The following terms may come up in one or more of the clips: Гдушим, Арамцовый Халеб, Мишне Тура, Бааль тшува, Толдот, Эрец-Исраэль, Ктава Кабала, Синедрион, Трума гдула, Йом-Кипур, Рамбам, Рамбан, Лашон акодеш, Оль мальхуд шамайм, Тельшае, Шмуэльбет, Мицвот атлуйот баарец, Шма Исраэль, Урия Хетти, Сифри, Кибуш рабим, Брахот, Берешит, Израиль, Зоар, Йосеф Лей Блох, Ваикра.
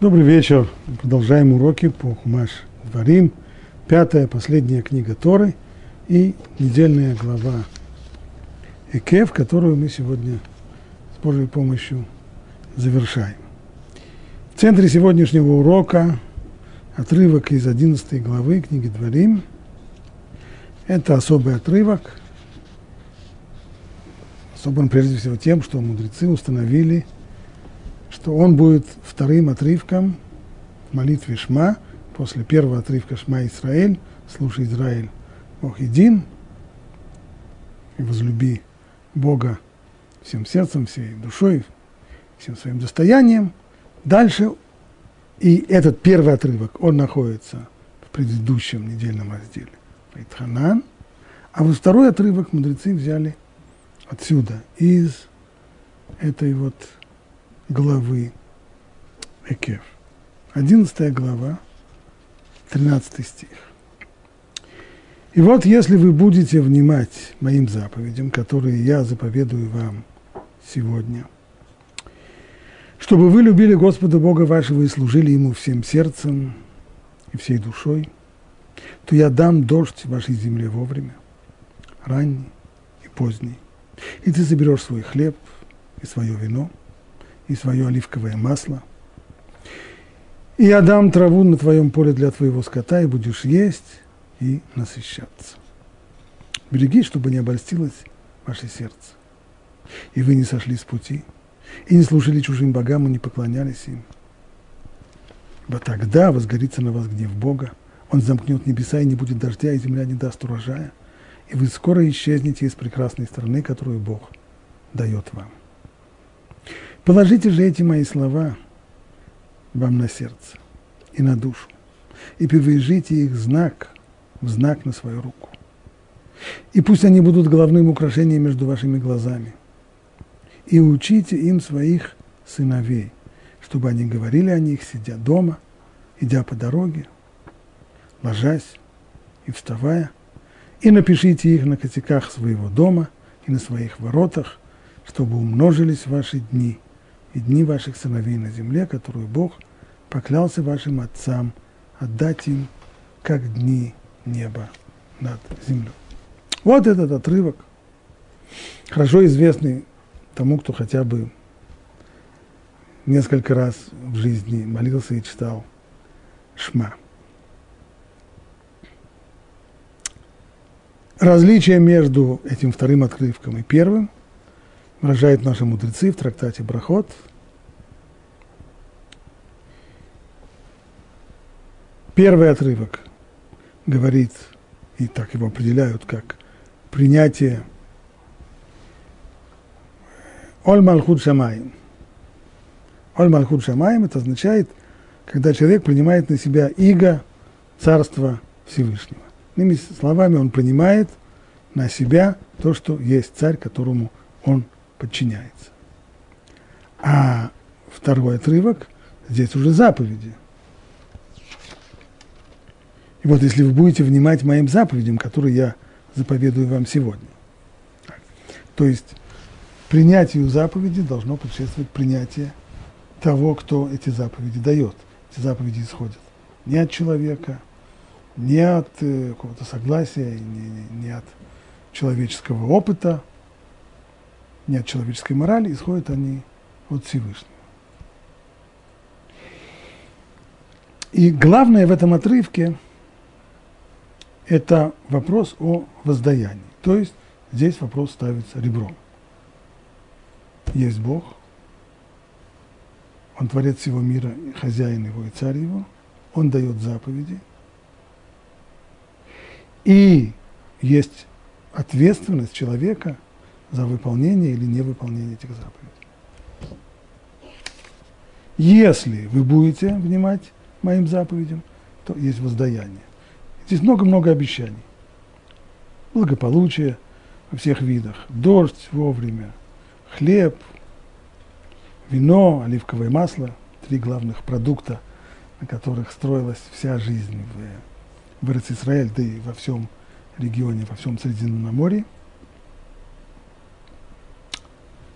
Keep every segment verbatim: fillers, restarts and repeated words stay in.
Добрый вечер. Продолжаем уроки по Хумаш Дворим. Пятая, последняя книга Торы и недельная глава Экев, которую мы сегодня с Божьей помощью завершаем. В центре сегодняшнего урока отрывок из одиннадцатой главы книги Дворим. Это особый отрывок. Особен прежде всего тем, что мудрецы установили, что он будет вторым отрывком в молитве Шма, после первого отрывка Шма Исраэль, слушай, Израиль, Бог един, и возлюби Бога всем сердцем, всей душой, всем своим достоянием. Дальше, и этот первый отрывок, он находится в предыдущем недельном разделе Ваэтханан, а вот второй отрывок мудрецы взяли отсюда, из этой вот главы Экев. одиннадцатая глава, тринадцатый стих. «И вот, если вы будете внимать моим заповедям, которые я заповедую вам сегодня, чтобы вы любили Господа Бога вашего и служили Ему всем сердцем и всей душой, то я дам дождь вашей земле вовремя, ранний и поздний, и ты соберешь свой хлеб и свое вино, и свое оливковое масло. И я дам траву на твоем поле для твоего скота, и будешь есть и насыщаться. Береги, чтобы не обольстилось ваше сердце. И вы не сошли с пути, и не служили чужим богам, и не поклонялись им. Вот тогда возгорится на вас гнев Бога, Он замкнет небеса, и не будет дождя, и земля не даст урожая, и вы скоро исчезнете из прекрасной страны, которую Бог дает вам. Положите же эти мои слова вам на сердце и на душу, и привяжите их знак в знак на свою руку. И пусть они будут головным украшением между вашими глазами. И учите им своих сыновей, чтобы они говорили о них, сидя дома, идя по дороге, ложась и вставая. И напишите их на косяках своего дома и на своих воротах, чтобы умножились ваши дни и дни ваших сыновей на земле, которую Бог поклялся вашим отцам отдать им, как дни неба над землей». Вот этот отрывок, хорошо известный тому, кто хотя бы несколько раз в жизни молился и читал Шма. Различие между этим вторым отрывком и первым выражают наши мудрецы в трактате Брахот. Первый отрывок говорит, и так его определяют, как принятие «Оль мальхуд шамайм». «Оль мальхуд шамайм» – это означает, когда человек принимает на себя иго Царства Всевышнего. Иными словами, он принимает на себя то, что есть царь, которому он подчиняется. А второй отрывок, здесь уже заповеди. И вот если вы будете внимать моим заповедям, которые я заповедую вам сегодня. То есть принятию заповеди должно предшествовать принятие того, кто эти заповеди дает. Эти заповеди исходят не от человека, не от э, какого-то согласия, не, не от человеческого опыта, не от человеческой морали, исходят они от Всевышнего. И главное в этом отрывке – это вопрос о воздаянии. То есть здесь вопрос ставится ребром. Есть Бог, Он творец всего мира, хозяин его и царь его, Он дает заповеди. И есть ответственность человека – за выполнение или невыполнение этих заповедей. Если вы будете внимать моим заповедям, то есть воздаяние. Здесь много-много обещаний. Благополучие во всех видах. Дождь вовремя, хлеб, вино, оливковое масло. Три главных продукта, на которых строилась вся жизнь в, в Эрец-Исраэль, да и во всем регионе, во всем Средиземноморье.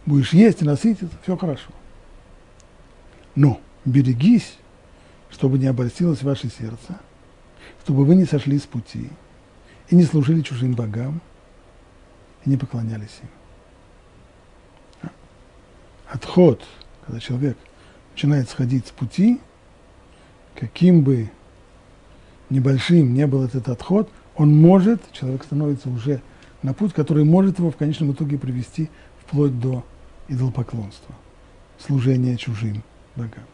Будешь есть и насытиться, все хорошо. Но берегись, чтобы не обольстилось ваше сердце, чтобы вы не сошли с пути и не служили чужим богам, и не поклонялись им. Отход, когда человек начинает сходить с пути, каким бы небольшим ни был этот отход, он может, человек становится уже на путь, который может его в конечном итоге привести вплоть до идолопоклонства, служения чужим богам.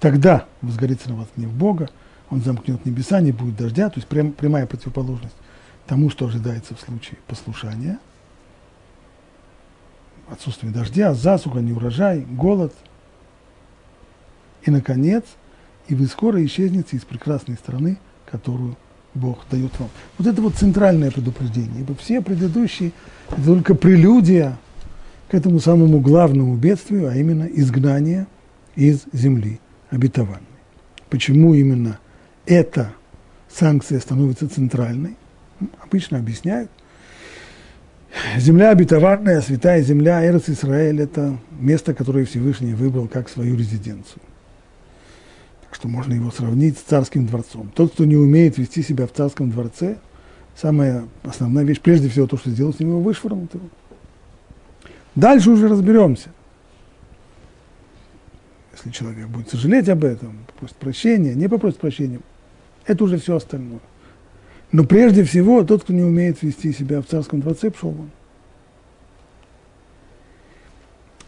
Тогда возгорится на вас гнев Бога, он замкнет небеса, не будет дождя, то есть прям, прямая противоположность тому, что ожидается в случае послушания, отсутствие дождя, засуха, неурожай, голод. И, наконец, и вы скоро исчезнете из прекрасной страны, которую Бог дает вам. Вот это вот центральное предупреждение, ибо все предыдущие – это только прелюдия к этому самому главному бедствию, а именно изгнание из земли обетованной. Почему именно эта санкция становится центральной? Обычно объясняют. Земля обетованная, святая земля, Эрец-Исраэль – это место, которое Всевышний выбрал как свою резиденцию. Так что можно его сравнить с царским дворцом. Тот, кто не умеет вести себя в царском дворце, самая основная вещь, прежде всего то, что сделал с ним, его вышвырнут. Дальше уже разберемся. Если человек будет сожалеть об этом, попросит прощения, не попросит прощения, это уже все остальное. Но прежде всего, тот, кто не умеет вести себя в царском дворце, пошел вон.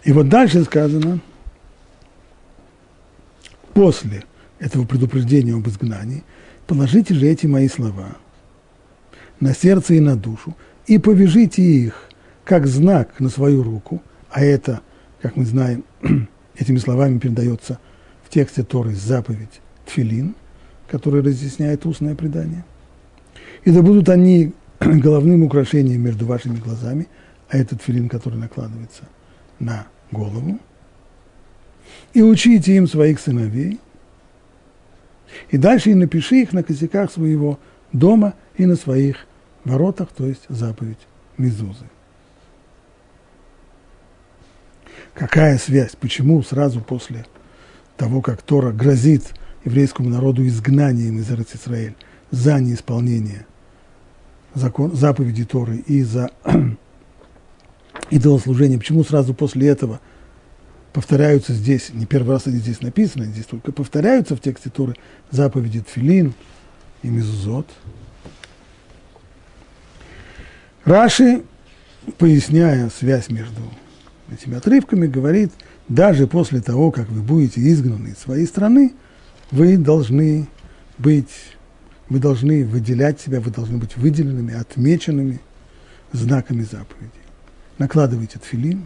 И вот дальше сказано, после этого предупреждения об изгнании, положите же эти мои слова на сердце и на душу, и повяжите их как знак на свою руку, а это, как мы знаем, этими словами передается в тексте Торы заповедь Тфилин, который разъясняет устное предание. И да будут они головным украшением между вашими глазами, а этот тфилин, который накладывается на голову. И учите им своих сыновей. И дальше и напиши их на косяках своего дома и на своих воротах, то есть заповедь Мизузы. Какая связь? Почему сразу после того, как Тора грозит еврейскому народу изгнанием из Эрец-Исраэль за неисполнение закон, заповеди Торы и за идолослужение, почему сразу после этого повторяются здесь, не первый раз они здесь написаны, здесь только повторяются в тексте Торы заповеди Тфилин и Мизузот? Раши, поясняя связь между этими отрывками, говорит, даже после того, как вы будете изгнаны из своей страны, вы должны быть... Вы должны выделять себя, вы должны быть выделенными, отмеченными знаками заповедей. Накладывайте тфилин,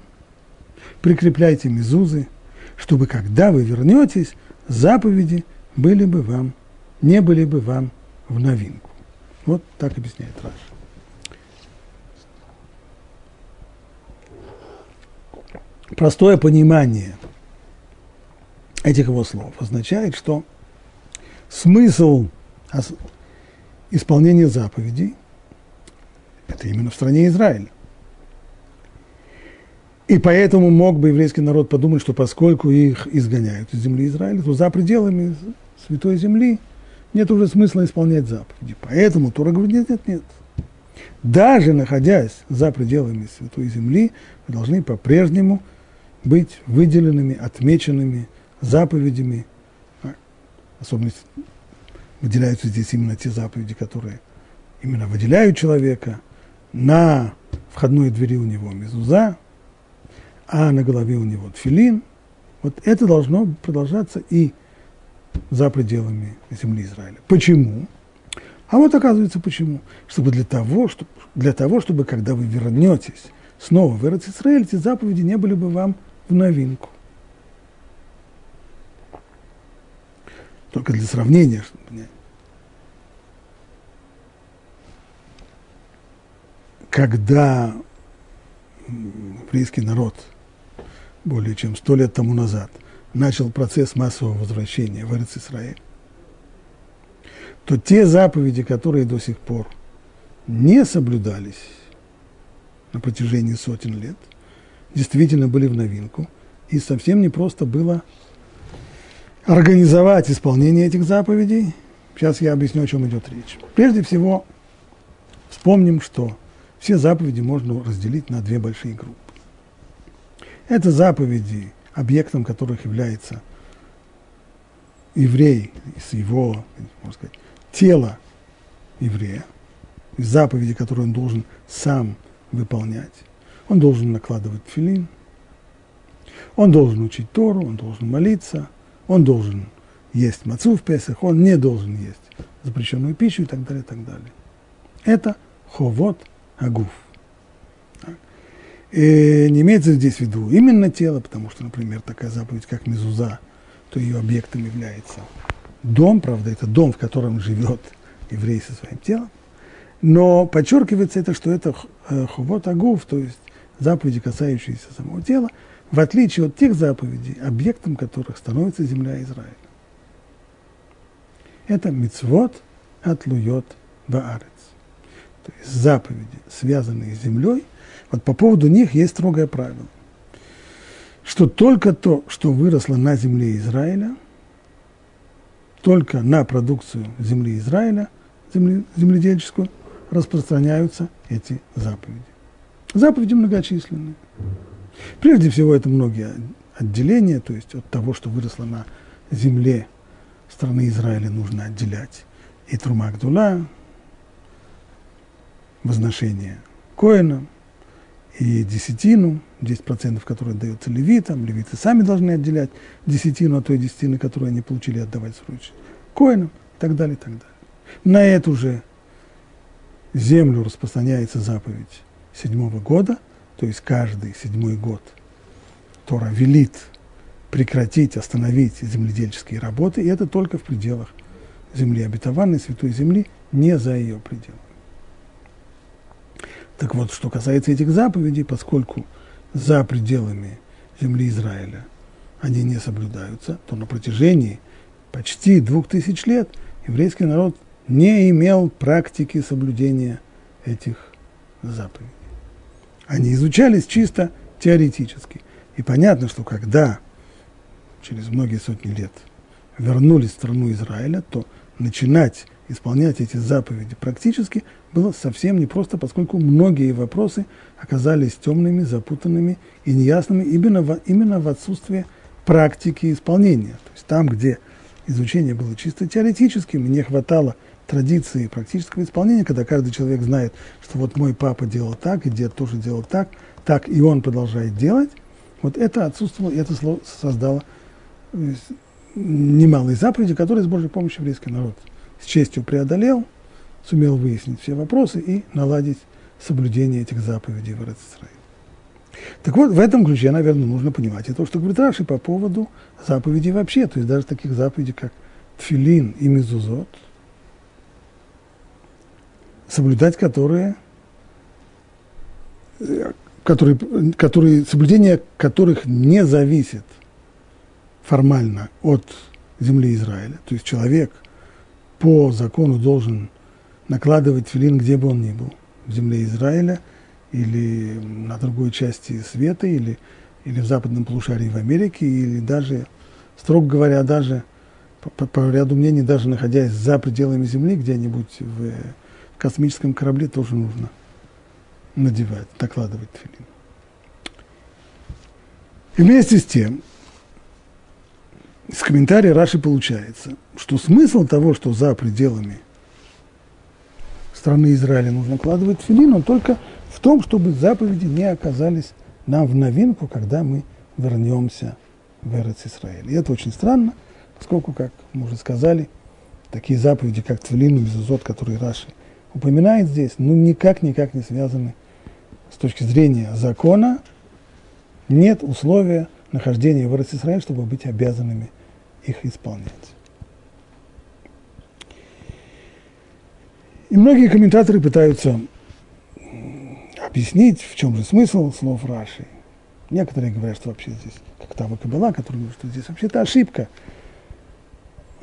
прикрепляйте мизузы, чтобы, когда вы вернетесь, заповеди были бы вам, не были бы вам в новинку. Вот так объясняет Раши. Простое понимание этих его слов означает, что смысл исполнение заповедей – это именно в стране Израиля. И поэтому мог бы еврейский народ подумать, что поскольку их изгоняют из земли Израиля, то за пределами Святой Земли нет уже смысла исполнять заповеди. Поэтому Тора говорит, нет, нет, нет. Даже находясь за пределами Святой Земли, вы должны по-прежнему быть выделенными, отмеченными заповедями, особенность выделяются здесь именно те заповеди, которые именно выделяют человека. На входной двери у него мезуза, а на голове у него тфилин. Вот это должно продолжаться и за пределами земли Израиля. Почему? А вот оказывается почему. Чтобы для того, чтобы, для того, чтобы когда вы вернетесь снова в Эрец-Исраэль, эти заповеди не были бы вам в новинку. Только для сравнения, чтобы понять. Когда еврейский народ более чем сто лет тому назад начал процесс массового возвращения в Эрец-Исраэль, то те заповеди, которые до сих пор не соблюдались на протяжении сотен лет, действительно были в новинку, и совсем непросто было организовать исполнение этих заповедей. Сейчас я объясню, о чем идет речь. Прежде всего, вспомним, что все заповеди можно разделить на две большие группы. Это заповеди, объектом которых является еврей с его, можно сказать, тело еврея, заповеди, которые он должен сам выполнять. Он должен накладывать тфилин, он должен учить Тору, он должен молиться, он должен есть мацу в Песах, он не должен есть запрещенную пищу и так далее, и так далее. Это ховот агуф. И не имеется здесь в виду именно тело, потому что, например, такая заповедь, как Мизуза, то ее объектом является дом, правда, это дом, в котором живет еврей со своим телом, но подчеркивается это, что это ховот агуф, то есть заповеди, касающиеся самого тела, в отличие от тех заповедей, объектом которых становится земля Израиля. Это мицвот атлуйот баарец. То есть заповеди, связанные с землей, вот по поводу них есть строгое правило, что только то, что выросло на земле Израиля, только на продукцию земли Израиля, земли, земледельческую, распространяются эти заповеди. Заповеди многочисленные. Прежде всего, это многие отделения, то есть от того, что выросло на земле страны Израиля, нужно отделять и трума гдула, возношение коэна, и десятину, десять процентов, которые даются левитам, левиты сами должны отделять десятину от той десятины, которую они получили, отдавать срочно коэнам, и так далее, и так далее. На эту же землю распространяется заповедь седьмого года, то есть каждый седьмой год Тора велит прекратить, остановить земледельческие работы, и это только в пределах земли обетованной, святой земли, не за ее пределами. Так вот, что касается этих заповедей, поскольку за пределами земли Израиля они не соблюдаются, то на протяжении почти двух тысяч лет еврейский народ не имел практики соблюдения этих заповедей. Они изучались чисто теоретически. И понятно, что когда через многие сотни лет вернулись в страну Израиля, то начинать исполнять эти заповеди практически было совсем непросто, поскольку многие вопросы оказались темными, запутанными и неясными именно в, именно в отсутствии практики исполнения. То есть там, где изучение было чисто теоретическим, не хватало традиции практического исполнения, когда каждый человек знает, что вот мой папа делал так, и дед тоже делал так, так и он продолжает делать, вот это отсутствовало, и это создало немалые заповеди, которые с Божьей помощью еврейский народ с честью преодолел, сумел выяснить все вопросы и наладить соблюдение этих заповедей в Эрец-Исраэль. Так вот, в этом ключе, наверное, нужно понимать и то, что говорит Раши по поводу заповедей вообще, то есть даже таких заповедей, как тфилин и мизузот, соблюдать которые, которые, которые, соблюдение которых не зависит формально от земли Израиля. То есть человек по закону должен накладывать тфилин, где бы он ни был, в земле Израиля или на другой части света, или, или в западном полушарии в Америке, или даже, строго говоря, даже, по, по ряду мнений, даже находясь за пределами земли, где-нибудь в космическом корабле тоже нужно надевать, накладывать тфилин. И вместе с тем, из комментария Раши получается, что смысл того, что за пределами страны Израиля нужно накладывать тфилин, он только в том, чтобы заповеди не оказались нам в новинку, когда мы вернемся в Эрец-Исраэль. И это очень странно, поскольку, как мы уже сказали, такие заповеди, как тфилин и мизузот, которые Раши упоминает здесь, ну, никак-никак не связаны с точки зрения закона. Нет условия нахождения в Эрец-Исраэль, чтобы быть обязанными их исполнять. И многие комментаторы пытаются объяснить, в чем же смысл слов Раши. Некоторые говорят, что вообще здесь, как Ктава Кабала, который говорит, что здесь вообще-то ошибка.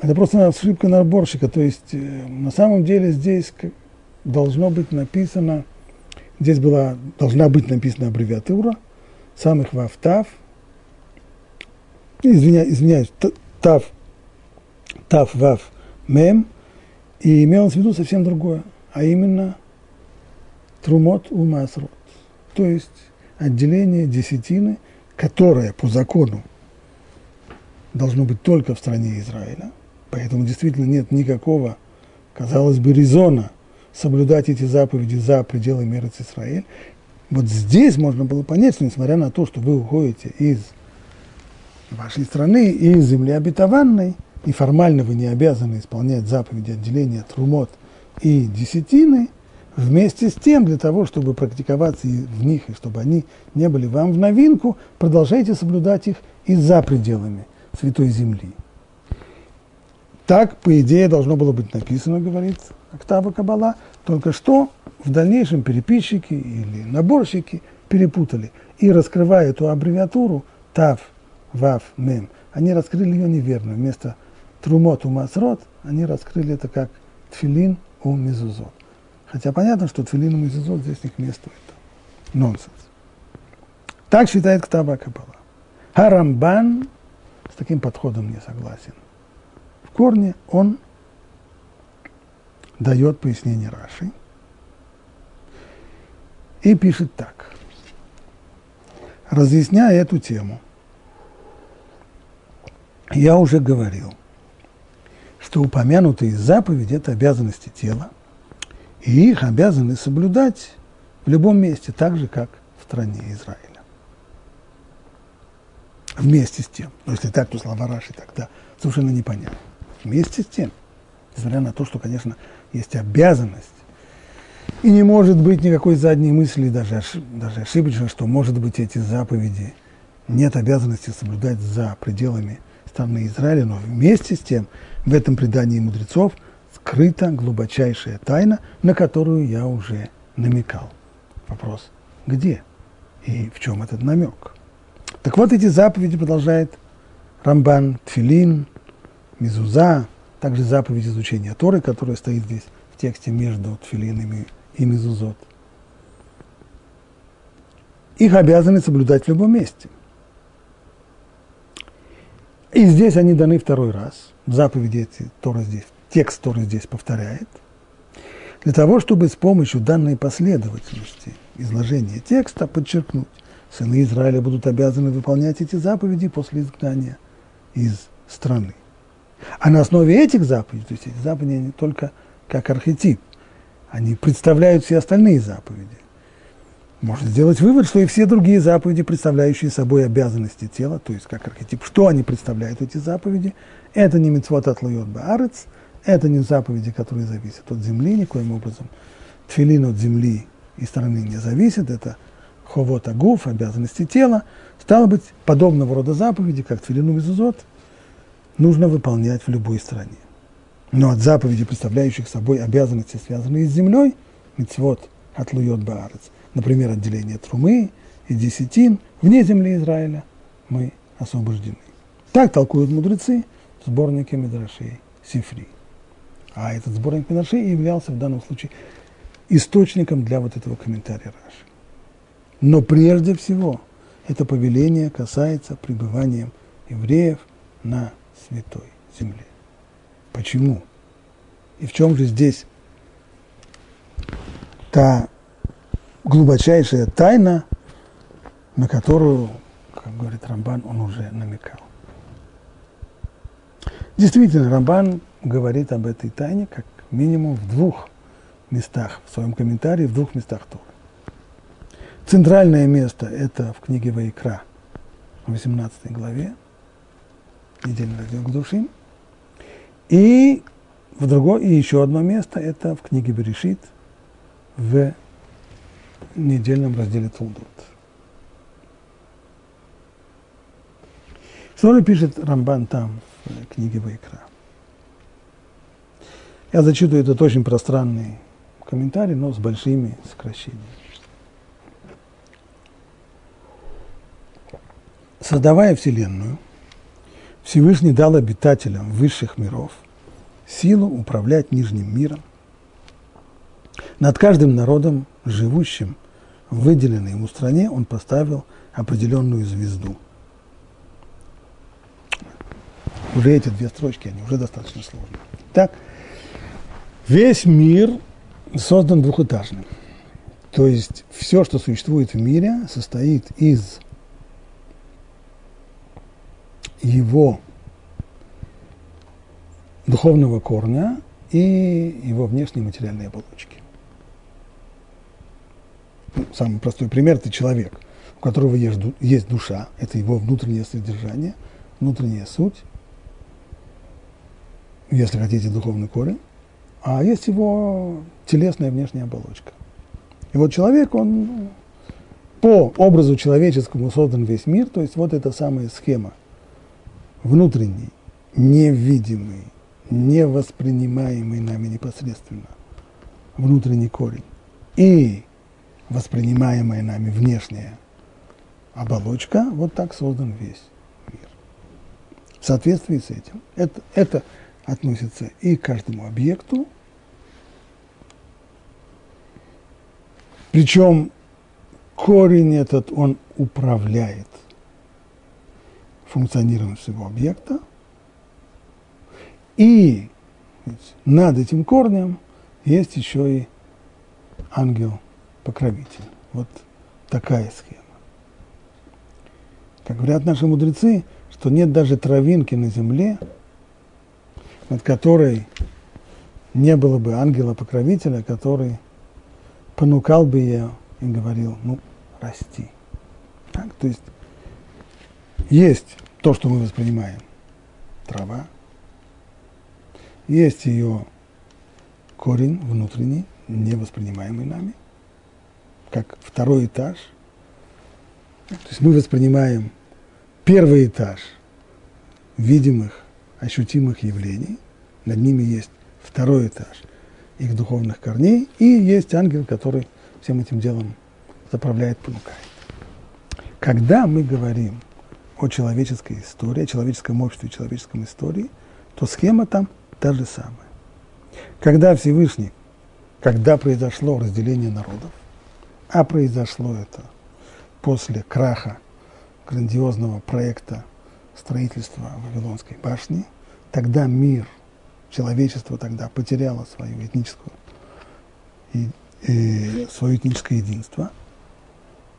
Это просто ошибка наборщика. То есть, на самом деле, здесь должно быть написано, здесь была, должна быть написана аббревиатура, самых вав тав, извиня, извиняюсь, тав Таф, Вав, Мем, и имел в виду совсем другое, а именно Трумот Умасрот, то есть отделение десятины, которое по закону должно быть только в стране Израиля. Поэтому действительно нет никакого, казалось бы, резона соблюдать эти заповеди за пределами Эрец-Исраэль. Вот здесь можно было понять, что несмотря на то, что вы уходите из вашей страны, из земли обетованной, и формально вы не обязаны исполнять заповеди отделения трумот и десятины, вместе с тем, для того, чтобы практиковаться в них, и чтобы они не были вам в новинку, продолжайте соблюдать их и за пределами Святой Земли. Так, по идее, должно было быть написано, говорит Ктава Кабала, только что в дальнейшем переписчики или наборщики перепутали. И, раскрывая эту аббревиатуру, Тав, Вав, Мем, они раскрыли ее неверно. Вместо Трумот у Масрот они раскрыли это как Тфилин у Мизузо. Хотя понятно, что Тфилин у Мизузо здесь не к месту. Это нонсенс. Так считает Ктава Кабала. Харамбан с таким подходом не согласен. В корне он дает пояснение Раши и пишет так, разъясняя эту тему. Я уже говорил, что упомянутые заповеди – это обязанности тела, и их обязаны соблюдать в любом месте, так же, как в стране Израиля. Вместе с тем, но если так, то слова Раши тогда совершенно непонятны. Вместе с тем, несмотря на то, что, конечно, есть обязанность, и не может быть никакой задней мысли, даже, даже ошибочно, что, может быть, эти заповеди нет обязанности соблюдать за пределами страны Израиля, но вместе с тем в этом предании мудрецов скрыта глубочайшая тайна, на которую я уже намекал. Вопрос, где и в чем этот намек? Так вот, эти заповеди, продолжает Рамбан, Тфилин, Мизуза, также заповедь изучения Торы, которая стоит здесь в тексте между Тфилинами и Мизузот. Их обязаны соблюдать в любом месте. И здесь они даны второй раз. Заповеди эти, Тора здесь, текст Торы здесь повторяет. Для того, чтобы с помощью данной последовательности изложения текста подчеркнуть, сыны Израиля будут обязаны выполнять эти заповеди после изгнания из страны. А на основе этих заповедей, то есть эти заповеди не только как архетип, они представляют все остальные заповеди. Можно сделать вывод, что и все другие заповеди, представляющие собой обязанности тела, то есть как архетип, что они представляют, эти заповеди, это не мицвот атлоот баарец, это не заповеди, которые зависят от земли, никоим образом тфилин от земли и страны не зависит, это ховот агуф, обязанности тела. Стало быть, подобного рода заповеди, как тфилин умизузот, нужно выполнять в любой стране. Но от заповедей, представляющих собой обязанности, связанные с землей, мицвот атлоот баарец, например, отделение трумы и десятин вне земли Израиля, мы освобождены. Так толкуют мудрецы в сборнике Мидрашей Сифри. А этот сборник Мидрашей являлся в данном случае источником для вот этого комментария Раши. Но прежде всего это повеление касается пребывания евреев на Святой Земле. Почему? И в чем же здесь та глубочайшая тайна, на которую, как говорит Рамбан, он уже намекал. Действительно, Рамбан говорит об этой тайне как минимум в двух местах, в своем комментарии, в двух местах Торы. Центральное место – это в книге Ваикра, в восемнадцатой главе, недельный раздел Гдушим. И, в другое, и еще одно место – это в книге Берешит, в недельном разделе Толдот. Что же пишет Рамбан там, в книге Ваикра? Я зачитываю этот очень пространный комментарий, но с большими сокращениями. Создавая Вселенную, Всевышний дал обитателям высших миров силу управлять нижним миром, над каждым народом, живущим в выделенной ему стране, он поставил определенную звезду. Уже эти две строчки, они уже достаточно сложные. Так, весь мир создан двухэтажным. То есть все, что существует в мире, состоит из его духовного корня и его внешней материальной оболочки. Самый простой пример – это человек, у которого есть, есть душа, это его внутреннее содержание, внутренняя суть, если хотите, духовный корень, а есть его телесная внешняя оболочка. И вот человек, он по образу человеческому создан весь мир, то есть вот эта самая схема, внутренний, невидимый, невоспринимаемый нами непосредственно, внутренний корень, и воспринимаемая нами внешняя оболочка, вот так создан весь мир. В соответствии с этим, это, это относится и к каждому объекту, причем корень этот, он управляет функционированием всего объекта, и над этим корнем есть еще и ангел покровитель. Вот такая схема. Как говорят наши мудрецы, что нет даже травинки на земле, над которой не было бы ангела-покровителя, который понукал бы ее и говорил, ну, расти. Так, то есть есть то, что мы воспринимаем, трава, есть ее корень внутренний, невоспринимаемый нами, как второй этаж. То есть мы воспринимаем первый этаж видимых, ощутимых явлений, над ними есть второй этаж их духовных корней, и есть ангел, который всем этим делом заправляет, понукает. Когда мы говорим о человеческой истории, о человеческом обществе, человеческом истории, то схема там та же самая. Когда Всевышний, когда произошло разделение народов, а произошло это после краха грандиозного проекта строительства Вавилонской башни. Тогда мир, человечество тогда потеряло свою этническую, и, и, свое этническое единство,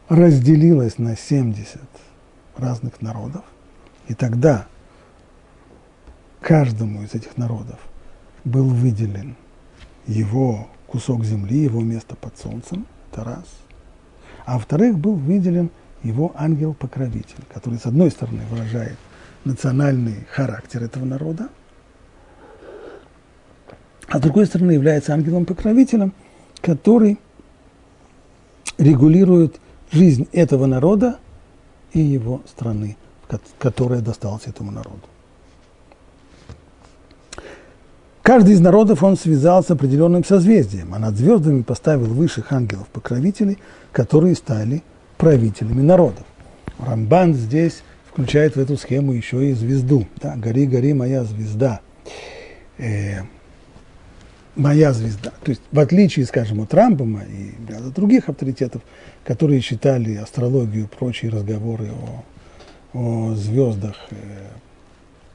разделилось на семьдесят разных народов. И тогда каждому из этих народов был выделен его кусок земли, его место под солнцем, это раз. А во-вторых, был выделен его ангел-покровитель, который, с одной стороны, выражает национальный характер этого народа, а с другой стороны, является ангелом-покровителем, который регулирует жизнь этого народа и его страны, которая досталась этому народу. Каждый из народов он связал с определенным созвездием, а над звездами поставил высших ангелов-покровителей, которые стали правителями народов. Рамбан здесь включает в эту схему еще и звезду. Да? «Гори, гори, моя звезда». Э, «Моя звезда». То есть, в отличие, скажем, от Рамбама и ряда других авторитетов, которые считали астрологию и прочие разговоры о, о звездах, э,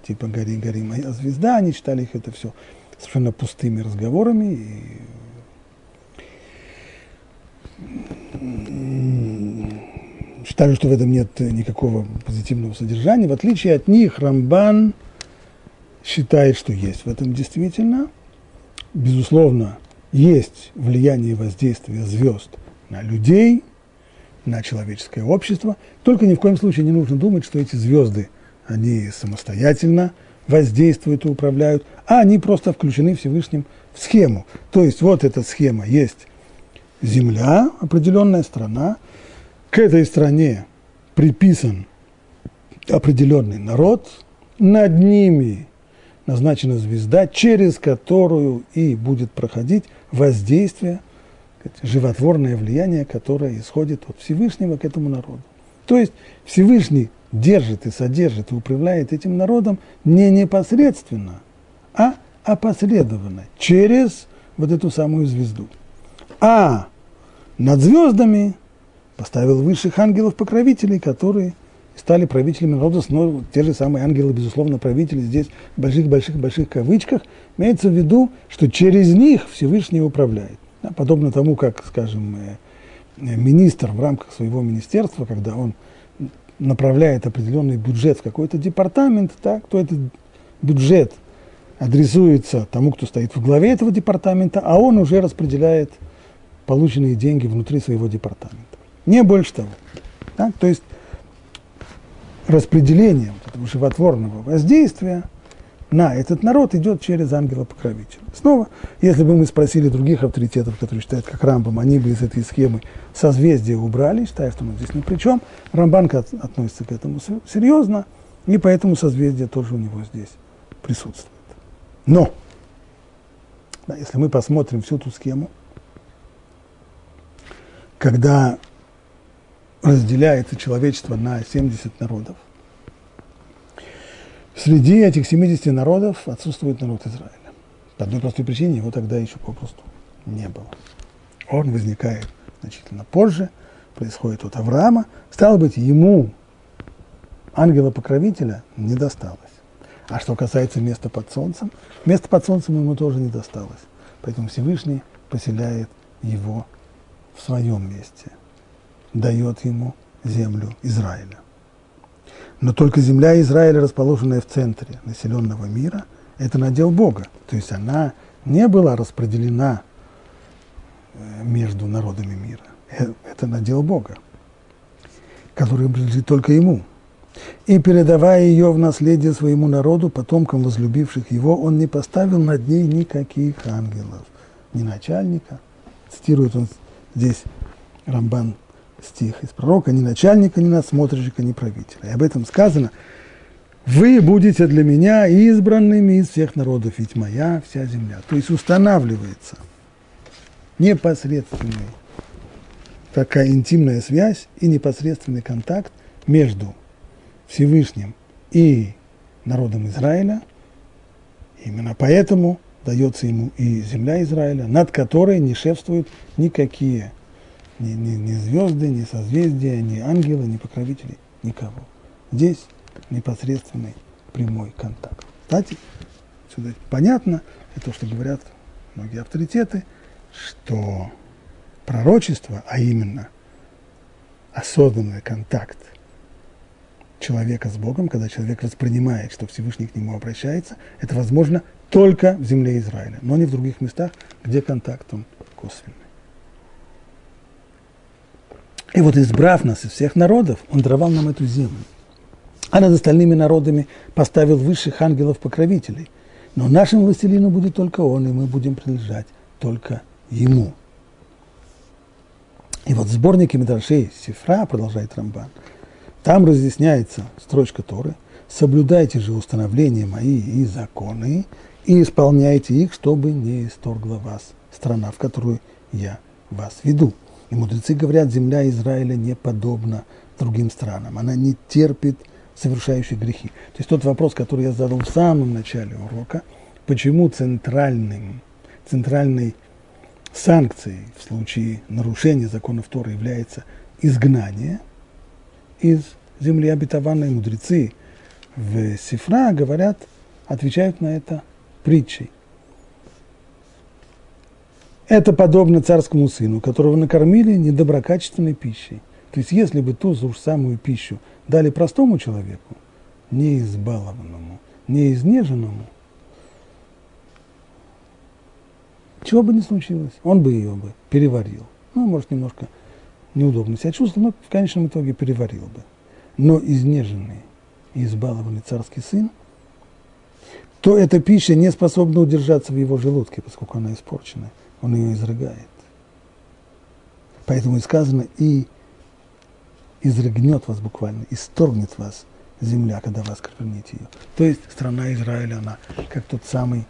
типа «Гори, гори, моя звезда», они считали их это все совершенно пустыми разговорами и считали, что в этом нет никакого позитивного содержания. В отличие от них, Рамбан считает, что есть в этом действительно. Безусловно, есть влияние и воздействие звезд на людей, на человеческое общество. Только ни в коем случае не нужно думать, что эти звезды, они самостоятельно воздействуют и управляют, а они просто включены Всевышним в схему. То есть вот эта схема, есть земля, определенная страна, к этой стране приписан определенный народ, над ними назначена звезда, через которую и будет проходить воздействие, животворное влияние, которое исходит от Всевышнего к этому народу. То есть Всевышний держит и содержит и управляет этим народом не непосредственно, а опосредованно, через вот эту самую звезду. А над звездами поставил высших ангелов-покровителей, которые стали правителями народа, но те же самые ангелы, безусловно, правители здесь в больших-больших-больших кавычках, имеется в виду, что через них Всевышний управляет. Подобно тому, как, скажем, министр в рамках своего министерства, когда он направляет определенный бюджет в какой-то департамент, так, то этот бюджет адресуется тому, кто стоит во главе этого департамента, а он уже распределяет полученные деньги внутри своего департамента. Не больше того. Так, то есть распределение вот этого животворного воздействия на этот народ идет через ангела-покровителя. Снова, если бы мы спросили других авторитетов, которые считают как Рамбам, они бы из этой схемы созвездия убрали, считая, что мы здесь ни при чем. Рамбан относится к этому серьезно, и поэтому созвездие тоже у него здесь присутствует. Но, да, если мы посмотрим всю ту схему, когда разделяется человечество на семьдесят народов, среди этих семидесяти народов отсутствует народ Израиля. По одной простой причине его тогда еще попросту не было. Он возникает значительно позже, происходит от Авраама. Стало быть, ему ангела-покровителя не досталось. А что касается места под солнцем, место под солнцем ему тоже не досталось. Поэтому Всевышний поселяет его в своем месте, дает ему землю Израиля. Но только земля Израиля, расположенная в центре населенного мира, это надел Бога. То есть она не была распределена между народами мира. Это надел Бога, который принадлежит только ему. И, передавая ее в наследие своему народу, потомкам возлюбивших его, он не поставил над ней никаких ангелов, ни начальника. Цитирует он здесь Рамбан стих из пророка: «Ни начальника, ни надсмотрщика, ни правителя». И об этом сказано: «Вы будете для меня избранными из всех народов, ведь моя вся земля». То есть устанавливается непосредственная, такая интимная связь и непосредственный контакт между Всевышним и народом Израиля. Именно поэтому дается ему и земля Израиля, над которой не шефствуют никакие Ни, ни, ни звезды, ни созвездия, ни ангелы, ни покровители, никого. Здесь непосредственный прямой контакт. Кстати, сюда понятно, и то, что говорят многие авторитеты, что пророчество, а именно осознанный контакт человека с Богом, когда человек воспринимает, что Всевышний к нему обращается, это возможно только в земле Израиля, но не в других местах, где контакт он косвенный. И вот, избрав нас из всех народов, он даровал нам эту землю. А над остальными народами поставил высших ангелов-покровителей. Но нашим властелином будет только он, и мы будем принадлежать только ему. И вот в сборнике Мидрашей Сифра, продолжает Рамбан, там разъясняется строчка Торы: «Соблюдайте же установления мои и законы, и исполняйте их, чтобы не исторгла вас страна, в которую я вас веду». И мудрецы говорят, земля Израиля не подобна другим странам. Она не терпит совершающих грехи. То есть тот вопрос, который я задал в самом начале урока, почему центральным, центральной санкцией в случае нарушения законов Торы является изгнание из земли обетованной, мудрецы в Сифра говорят, отвечают на это притчей. Это подобно царскому сыну, которого накормили недоброкачественной пищей. То есть, если бы ту же самую пищу дали простому человеку, не избалованному, не изнеженному, чего бы ни случилось, он бы ее бы переварил. Ну, может, немножко неудобно себя чувствовал, но в конечном итоге переварил бы. Но изнеженный и избалованный царский сын, то эта пища не способна удержаться в его желудке, поскольку она испорчена. Он ее изрыгает. Поэтому и сказано: и изрыгнет вас буквально, исторгнет вас земля, когда вас кормите ее. То есть страна Израиля, она как тот самый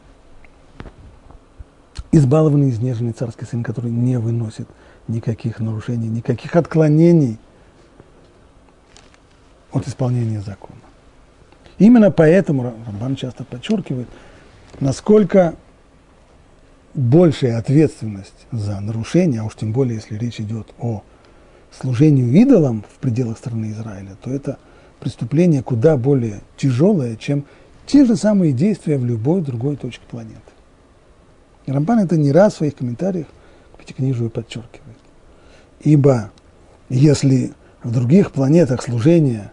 избалованный, изнеженный царский сын, который не выносит никаких нарушений, никаких отклонений от исполнения закона. Именно поэтому Рамбан часто подчеркивает, насколько большая ответственность за нарушение, а уж тем более, если речь идет о служении идолам в пределах страны Израиля, то это преступление куда более тяжелое, чем те же самые действия в любой другой точке планеты. И Рамбан это не раз в своих комментариях к Пятикнижию подчеркивает. Ибо если в других планетах служение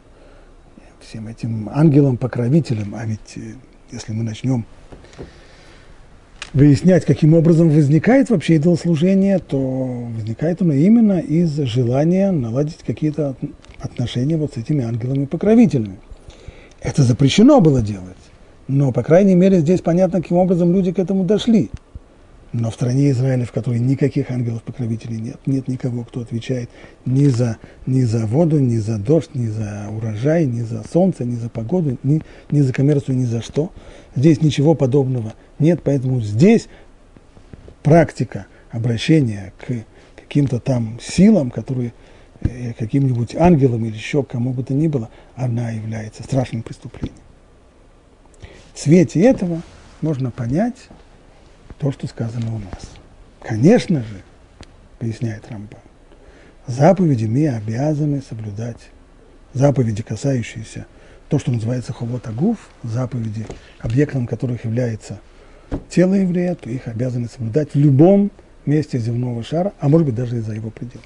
всем этим ангелам-покровителям, а ведь если мы начнем выяснять, каким образом возникает вообще идолослужение, то возникает оно именно из желания наладить какие-то отношения вот с этими ангелами-покровителями. Это запрещено было делать, но, по крайней мере, здесь понятно, каким образом люди к этому дошли. Но в стране Израиля, в которой никаких ангелов-покровителей нет, нет никого, кто отвечает ни за, ни за воду, ни за дождь, ни за урожай, ни за солнце, ни за погоду, ни, ни за коммерцию, ни за что. Здесь ничего подобного нет, поэтому здесь практика обращения к каким-то там силам, которые каким-нибудь ангелам или еще кому бы то ни было, она является страшным преступлением. В свете этого можно понять то, что сказано у нас. Конечно же, поясняет Рамбан, заповеди мы обязаны соблюдать. Заповеди, касающиеся то, что называется ховот агуф, заповеди, объектом которых является тело еврея, то их обязаны соблюдать в любом месте земного шара, а может быть даже и за его пределами.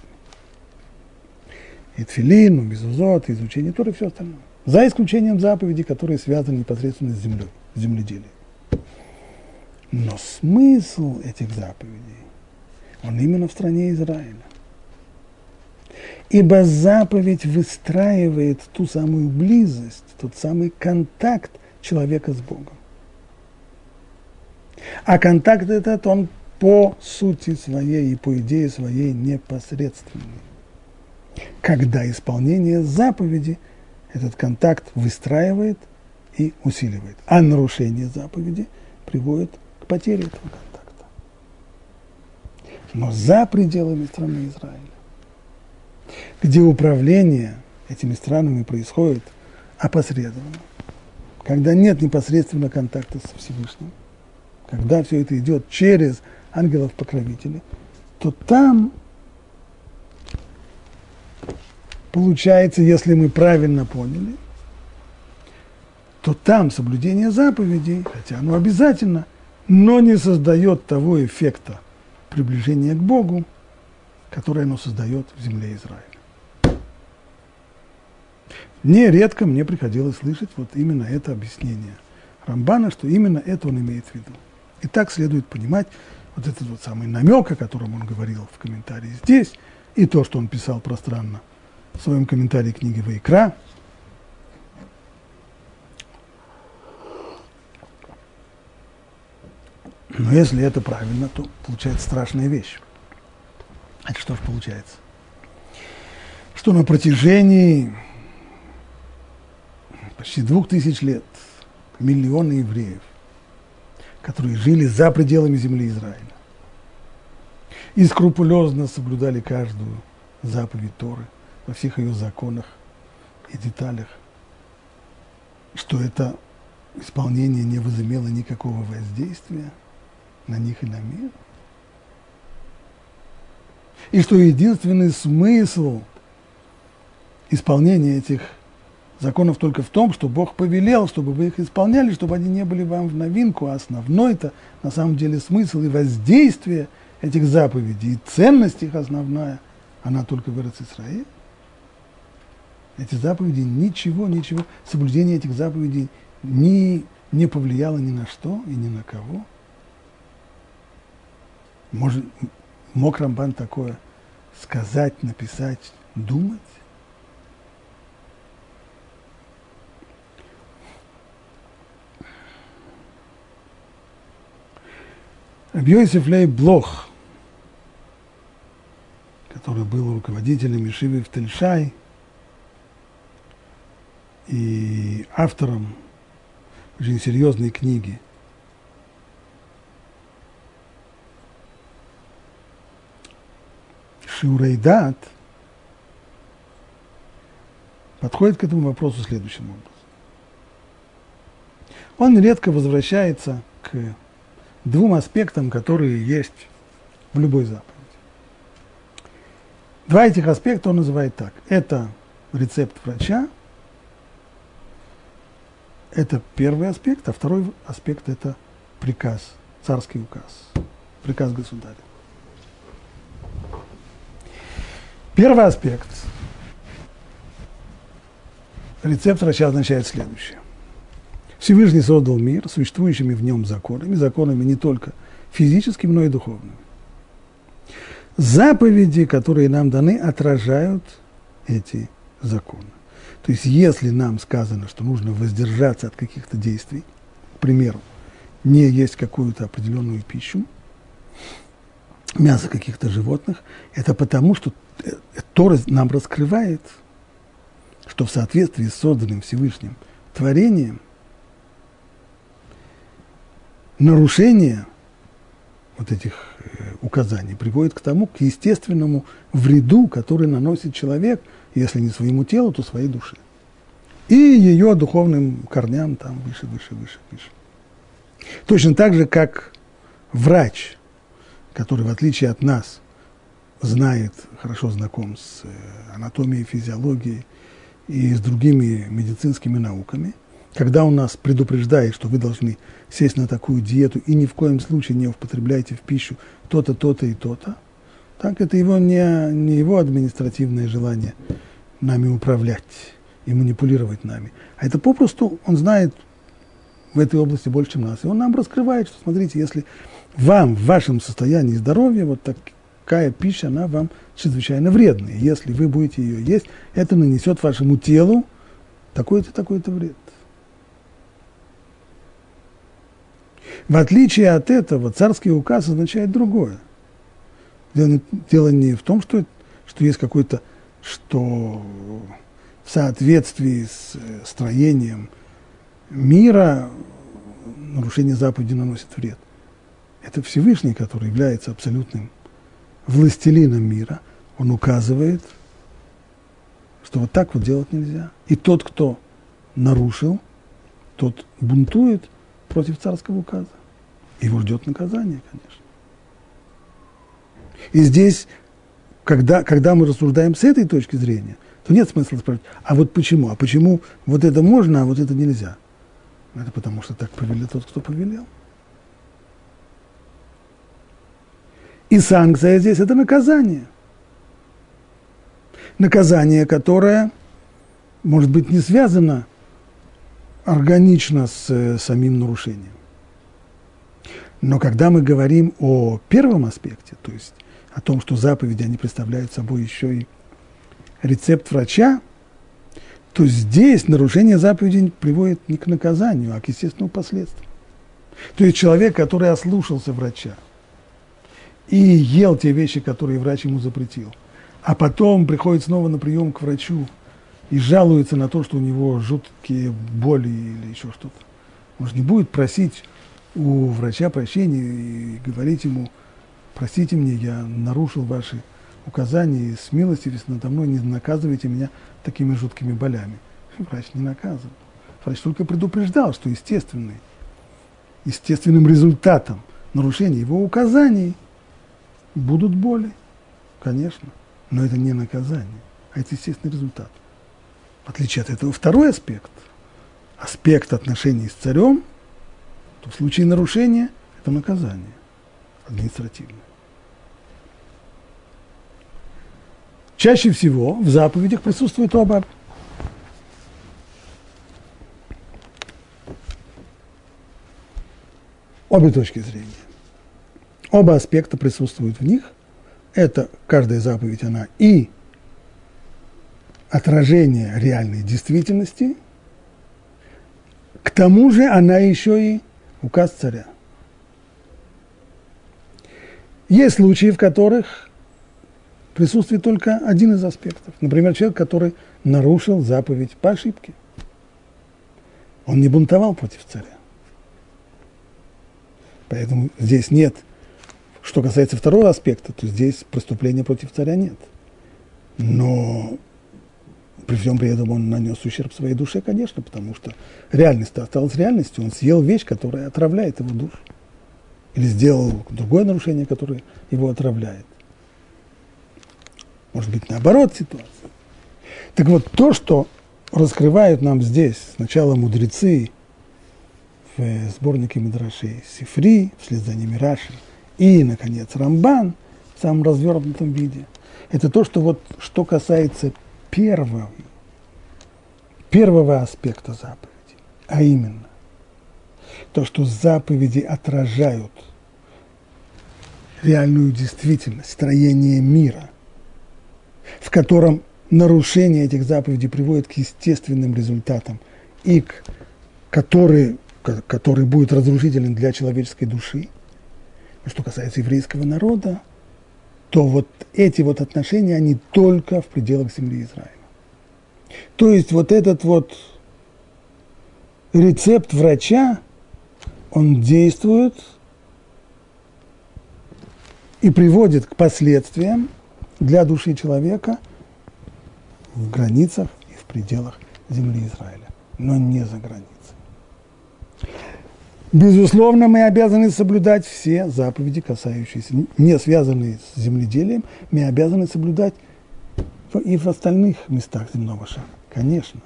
И тфилин, и мизузот, и изучение Торы, и все остальное. За исключением заповедей, которые связаны непосредственно с землей, с земледелием. Но смысл этих заповедей, он именно в стране Израиля. Ибо заповедь выстраивает ту самую близость, тот самый контакт человека с Богом. А контакт этот, он по сути своей и по идее своей непосредственный. Когда исполнение заповеди этот контакт выстраивает и усиливает, а нарушение заповеди приводит потери этого контакта. Но за пределами страны Израиля, где управление этими странами происходит опосредованно, когда нет непосредственно контакта со Всевышним, когда все это идет через ангелов-покровителей, то там получается, если мы правильно поняли, то там соблюдение заповедей, хотя оно обязательно, но не создает того эффекта приближения к Богу, которое оно создает в земле Израиля. Нередко мне приходилось слышать вот именно это объяснение Рамбана, что именно это он имеет в виду. И так следует понимать вот этот вот самый намек, о котором он говорил в комментарии здесь, и то, что он писал пространно в своем комментарии книги Ваикра, но если это правильно, то получается страшная вещь. Это что же получается? Что на протяжении почти двух тысяч лет миллионы евреев, которые жили за пределами земли Израиля, и скрупулезно соблюдали каждую заповедь Торы во всех ее законах и деталях, что это исполнение не возымело никакого воздействия на них и на мир. И что единственный смысл исполнения этих законов только в том, что Бог повелел, чтобы вы их исполняли, чтобы они не были вам в новинку, а основной-то на самом деле смысл и воздействие этих заповедей, и ценность их основная, она только в Эрец-Исраэль. Эти заповеди ничего, ничего, соблюдение этих заповедей ни, не повлияло ни на что и ни на кого. Может, мог Рамбан такое сказать, написать, думать? Йосеф Лей Блох, который был руководителем Ишивы в Тельшае и автором очень серьезной книги Шиурейдат, подходит к этому вопросу следующим образом. Он редко возвращается к двум аспектам, которые есть в любой заповеди. Два этих аспекта он называет так. Это рецепт врача Это первый аспект, а второй аспект – это приказ, царский указ, приказ государя. Первый аспект рецепт Раши означает следующее. Всевышний создал мир существующими в нем законами, законами не только физическими, но и духовными. Заповеди, которые нам даны, отражают эти законы. То есть, если нам сказано, что нужно воздержаться от каких-то действий, к примеру, не есть какую-то определенную пищу, мясо каких-то животных, это потому, что Тора нам раскрывает, что в соответствии с созданным Всевышним творением нарушение вот этих указаний приводит к тому, к естественному вреду, который наносит человек, если не своему телу, то своей душе. И ее духовным корням там выше, выше, выше, выше. Точно так же, как врач, который, в отличие от нас, знает, хорошо знаком с анатомией, физиологией и с другими медицинскими науками, когда он нас предупреждает, что вы должны сесть на такую диету и ни в коем случае не употребляйте в пищу то-то, то-то и то-то, так это его не, не его административное желание нами управлять и манипулировать нами. А это попросту он знает в этой области больше, чем нас. И он нам раскрывает, что, смотрите, если вам в вашем состоянии здоровья вот такая пища, она вам чрезвычайно вредна. Если вы будете ее есть, это нанесет вашему телу такой-то, такой-то вред. В отличие от этого, царский указ означает другое. Дело не в том, что, что есть какой-то, что в соответствии с строением мира нарушение заповеди наносит вред. Это Всевышний, который является абсолютным властелином мира, он указывает, что вот так вот делать нельзя. И тот, кто нарушил, тот бунтует против царского указа. Его ждет наказание, конечно. И здесь, когда, когда мы рассуждаем с этой точки зрения, то нет смысла спрашивать, а вот почему? А почему вот это можно, а вот это нельзя? Это потому, что так повелел тот, кто повелел. И санкция здесь – это наказание. Наказание, которое, может быть, не связано органично с э, самим нарушением. Но когда мы говорим о первом аспекте, то есть о том, что заповеди, они представляют собой еще и рецепт врача, то здесь нарушение заповедей приводит не к наказанию, а к естественному последствию. То есть человек, который ослушался врача и ел те вещи, которые врач ему запретил, а потом приходит снова на прием к врачу и жалуется на то, что у него жуткие боли или еще что-то. Он же не будет просить у врача прощения и говорить ему: простите меня, я нарушил ваши указания, смилостивьтесь надо мной, не наказывайте меня такими жуткими болями. Врач не наказывал. Врач только предупреждал, что естественный, естественным результатом нарушения его указаний будут боли, конечно, но это не наказание, а это естественный результат. В отличие от этого, второй аспект, аспект отношений с царем, то в случае нарушения это наказание административное. Чаще всего в заповедях присутствует оба. Обе точки зрения. Оба аспекта присутствуют в них. Это каждая заповедь, она и отражение реальной действительности, к тому же она еще и указ царя. Есть случаи, в которых присутствует только один из аспектов. Например, человек, который нарушил заповедь по ошибке. Он не бунтовал против царя. Поэтому здесь нет, что касается второго аспекта, то здесь преступления против царя нет. Но при всем при этом он нанес ущерб своей душе, конечно, потому что реальность осталась реальностью. Он съел вещь, которая отравляет его душу. Или сделал другое нарушение, которое его отравляет. Может быть, наоборот ситуация. Так вот, то, что раскрывают нам здесь сначала мудрецы в сборнике Мидрашей Сифри, вслед за ними Раши, и, наконец, Рамбан в самом развернутом виде. Это то, что, вот, что касается первого, первого аспекта заповеди, а именно то, что заповеди отражают реальную действительность, строение мира, в котором нарушение этих заповедей приводит к естественным результатам, и к, который, который будет разрушителен для человеческой души. Что касается еврейского народа, то вот эти вот отношения, они только в пределах земли Израиля. То есть вот этот вот рецепт врача, он действует и приводит к последствиям для души человека в границах и в пределах земли Израиля, но не за границей. Безусловно, мы обязаны соблюдать все заповеди, касающиеся, не связанные с земледелием, мы обязаны соблюдать и в остальных местах земного шара, конечно.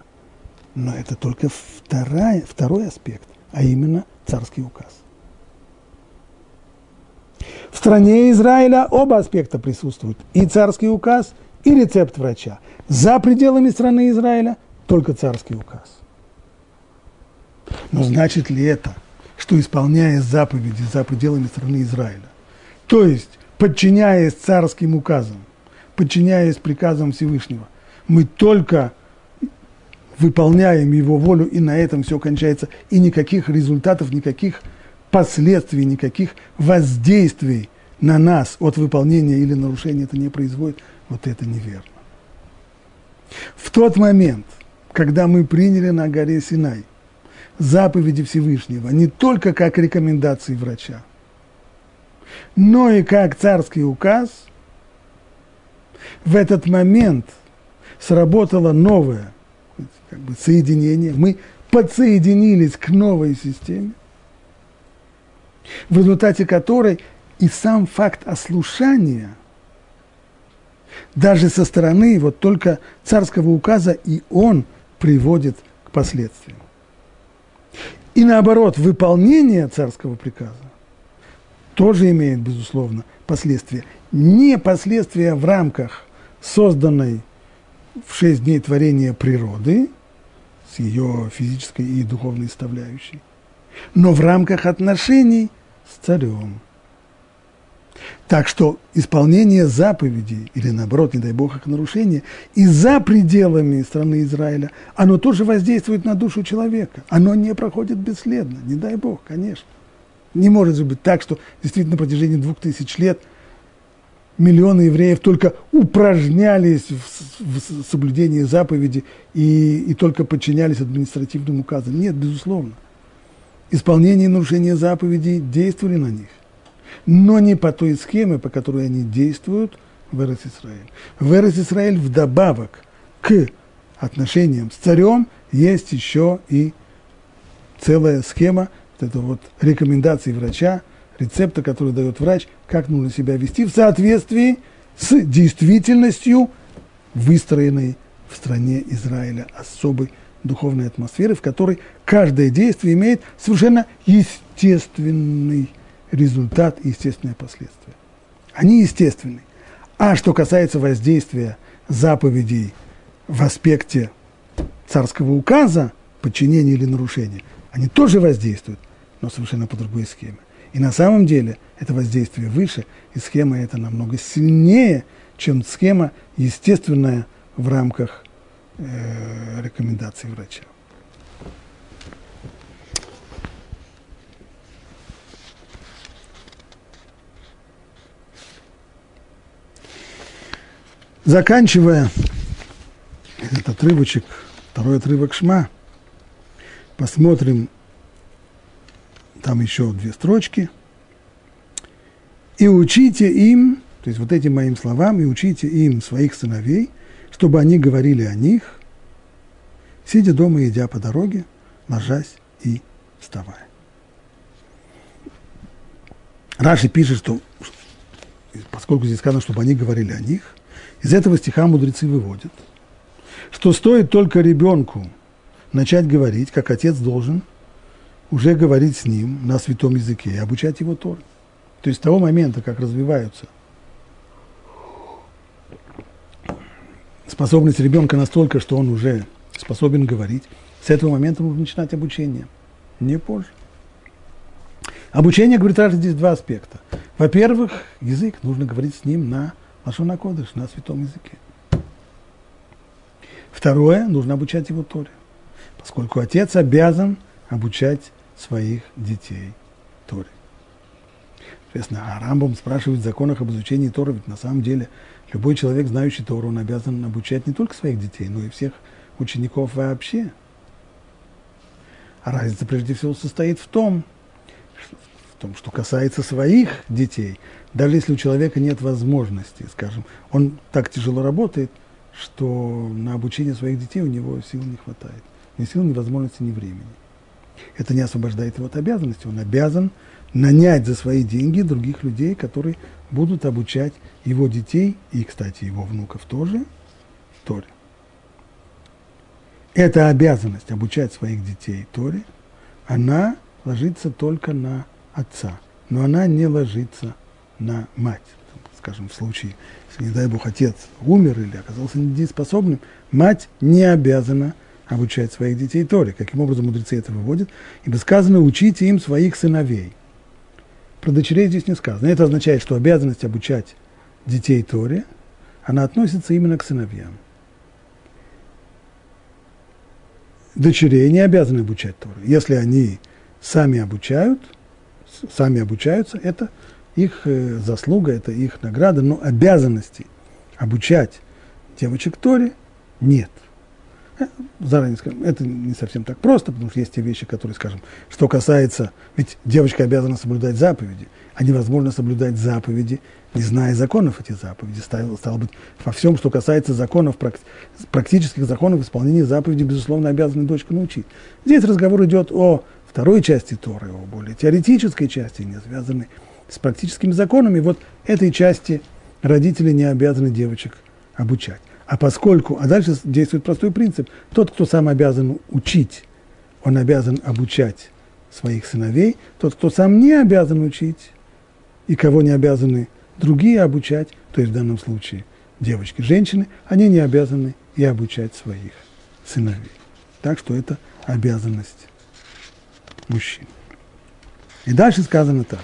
Но это только вторая, второй аспект, а именно царский указ. В стране Израиля оба аспекта присутствуют, и царский указ, и рецепт врача. За пределами страны Израиля только царский указ. Но значит ли это, что, исполняя заповеди за пределами страны Израиля, то есть подчиняясь царским указам, подчиняясь приказам Всевышнего, мы только выполняем его волю, и на этом все кончается, и никаких результатов, никаких последствий, никаких воздействий на нас от выполнения или нарушения это не производит, вот это неверно. В тот момент, когда мы приняли на горе Синай заповеди Всевышнего не только как рекомендации врача, но и как царский указ, в этот момент сработало новое как бы соединение, мы подсоединились к новой системе, в результате которой и сам факт ослушания, даже со стороны вот только царского указа, и он приводит к последствиям. И наоборот, выполнение царского приказа тоже имеет, безусловно, последствия. Не последствия в рамках созданной в шесть дней творения природы, с ее физической и духовной составляющей, но в рамках отношений с царем. Так что исполнение заповедей, или наоборот, не дай бог, их нарушение, и за пределами страны Израиля, оно тоже воздействует на душу человека. Оно не проходит бесследно, не дай бог, конечно. Не может же быть так, что действительно на протяжении двух тысяч лет миллионы евреев только упражнялись в, в соблюдении заповеди и, и только подчинялись административным указам. Нет, безусловно. Исполнение и нарушение заповедей действовали на них, но не по той схеме, по которой они действуют в Эрец-Исраэль. В Эрец-Исраэль вдобавок к отношениям с царем есть еще и целая схема вот это вот рекомендаций врача, рецепта, который дает врач, как нужно себя вести в соответствии с действительностью, выстроенной в стране Израиля особой духовной атмосферы, в которой каждое действие имеет совершенно естественный результат и естественные последствия. Они естественны. А что касается воздействия заповедей в аспекте царского указа, подчинения или нарушения, они тоже воздействуют, но совершенно по другой схеме. И на самом деле это воздействие выше, и схема эта намного сильнее, чем схема естественная в рамках э, рекомендаций врача. Заканчивая этот отрывочек, второй отрывок Шма, посмотрим, там еще две строчки. «И учите им», то есть вот этим моим словам, «и учите им своих сыновей, чтобы они говорили о них, сидя дома, идя по дороге, ложась и вставая». Раши пишет, что, поскольку здесь сказано, чтобы они говорили о них, из этого стиха мудрецы выводят, что стоит только ребенку начать говорить, как отец должен уже говорить с ним на святом языке и обучать его Торе. То есть с того момента, как развиваются способность ребенка настолько, что он уже способен говорить, с этого момента нужно начинать обучение, не позже. Обучение, говорит Раши, здесь два аспекта. Во-первых, язык, нужно говорить с ним на лашон акодеш, на святом языке. Второе, нужно обучать его Торе, поскольку отец обязан обучать своих детей Торе. Соответственно, а Рамбам спрашивает в законах об изучении Торы, ведь на самом деле любой человек, знающий Тору, он обязан обучать не только своих детей, но и всех учеников вообще. А разница прежде всего состоит в том, в том, что касается своих детей, даже если у человека нет возможности, скажем, он так тяжело работает, что на обучение своих детей у него сил не хватает. Ни сил, ни возможности, ни времени. Это не освобождает его от обязанности. Он обязан нанять за свои деньги других людей, которые будут обучать его детей и, кстати, его внуков тоже Торе. Эта обязанность обучать своих детей Торе, она ложится только на отца, но она не ложится на мать. Скажем, в случае, если, не дай бог, отец умер или оказался недееспособным, мать не обязана обучать своих детей Торе. Каким образом мудрецы это выводят? Ибо сказано, учите им своих сыновей. Про дочерей здесь не сказано. Это означает, что обязанность обучать детей Торе, она относится именно к сыновьям. Дочерей не обязаны обучать Торе. Если они сами обучают, сами обучаются, это их заслуга, это их награда, но обязанности обучать девочек Торе нет. Заранее скажем, это не совсем так просто, потому что есть те вещи, которые, скажем, что касается, ведь девочка обязана соблюдать заповеди, а невозможно соблюдать заповеди, не зная законов эти заповеди, стало, стало быть, во всем, что касается законов, практических законов, исполнения заповедей, безусловно, обязана дочка научить. Здесь разговор идет о второй части Торы, о более теоретической части, не связанной с практическими законами. Вот этой части родители не обязаны девочек обучать. А поскольку, а дальше действует простой принцип, тот, кто сам обязан учить, он обязан обучать своих сыновей, тот, кто сам не обязан учить, и кого не обязаны другие обучать, то есть в данном случае девочки, женщины, они не обязаны и обучать своих сыновей. Так что это обязанность мужчин. И дальше сказано так.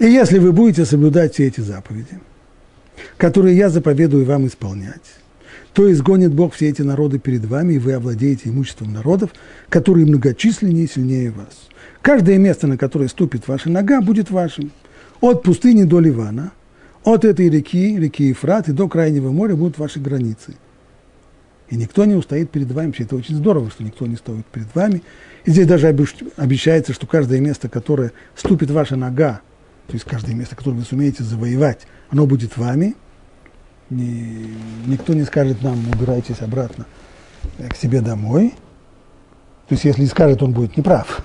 И если вы будете соблюдать все эти заповеди, которые я заповедую вам исполнять, то изгонит Бог все эти народы перед вами, и вы овладеете имуществом народов, которые многочисленнее и сильнее вас. Каждое место, на которое ступит ваша нога, будет вашим. От пустыни до Ливана, от этой реки, реки Ефрат, и до Крайнего моря будут ваши границы. И никто не устоит перед вами. Вообще, это очень здорово, что никто не стоит перед вами. И здесь даже обещается, что каждое место, которое ступит ваша нога, то есть каждое место, которое вы сумеете завоевать, оно будет вами. И никто не скажет нам, убирайтесь обратно к себе домой. То есть, если и скажет, он будет неправ.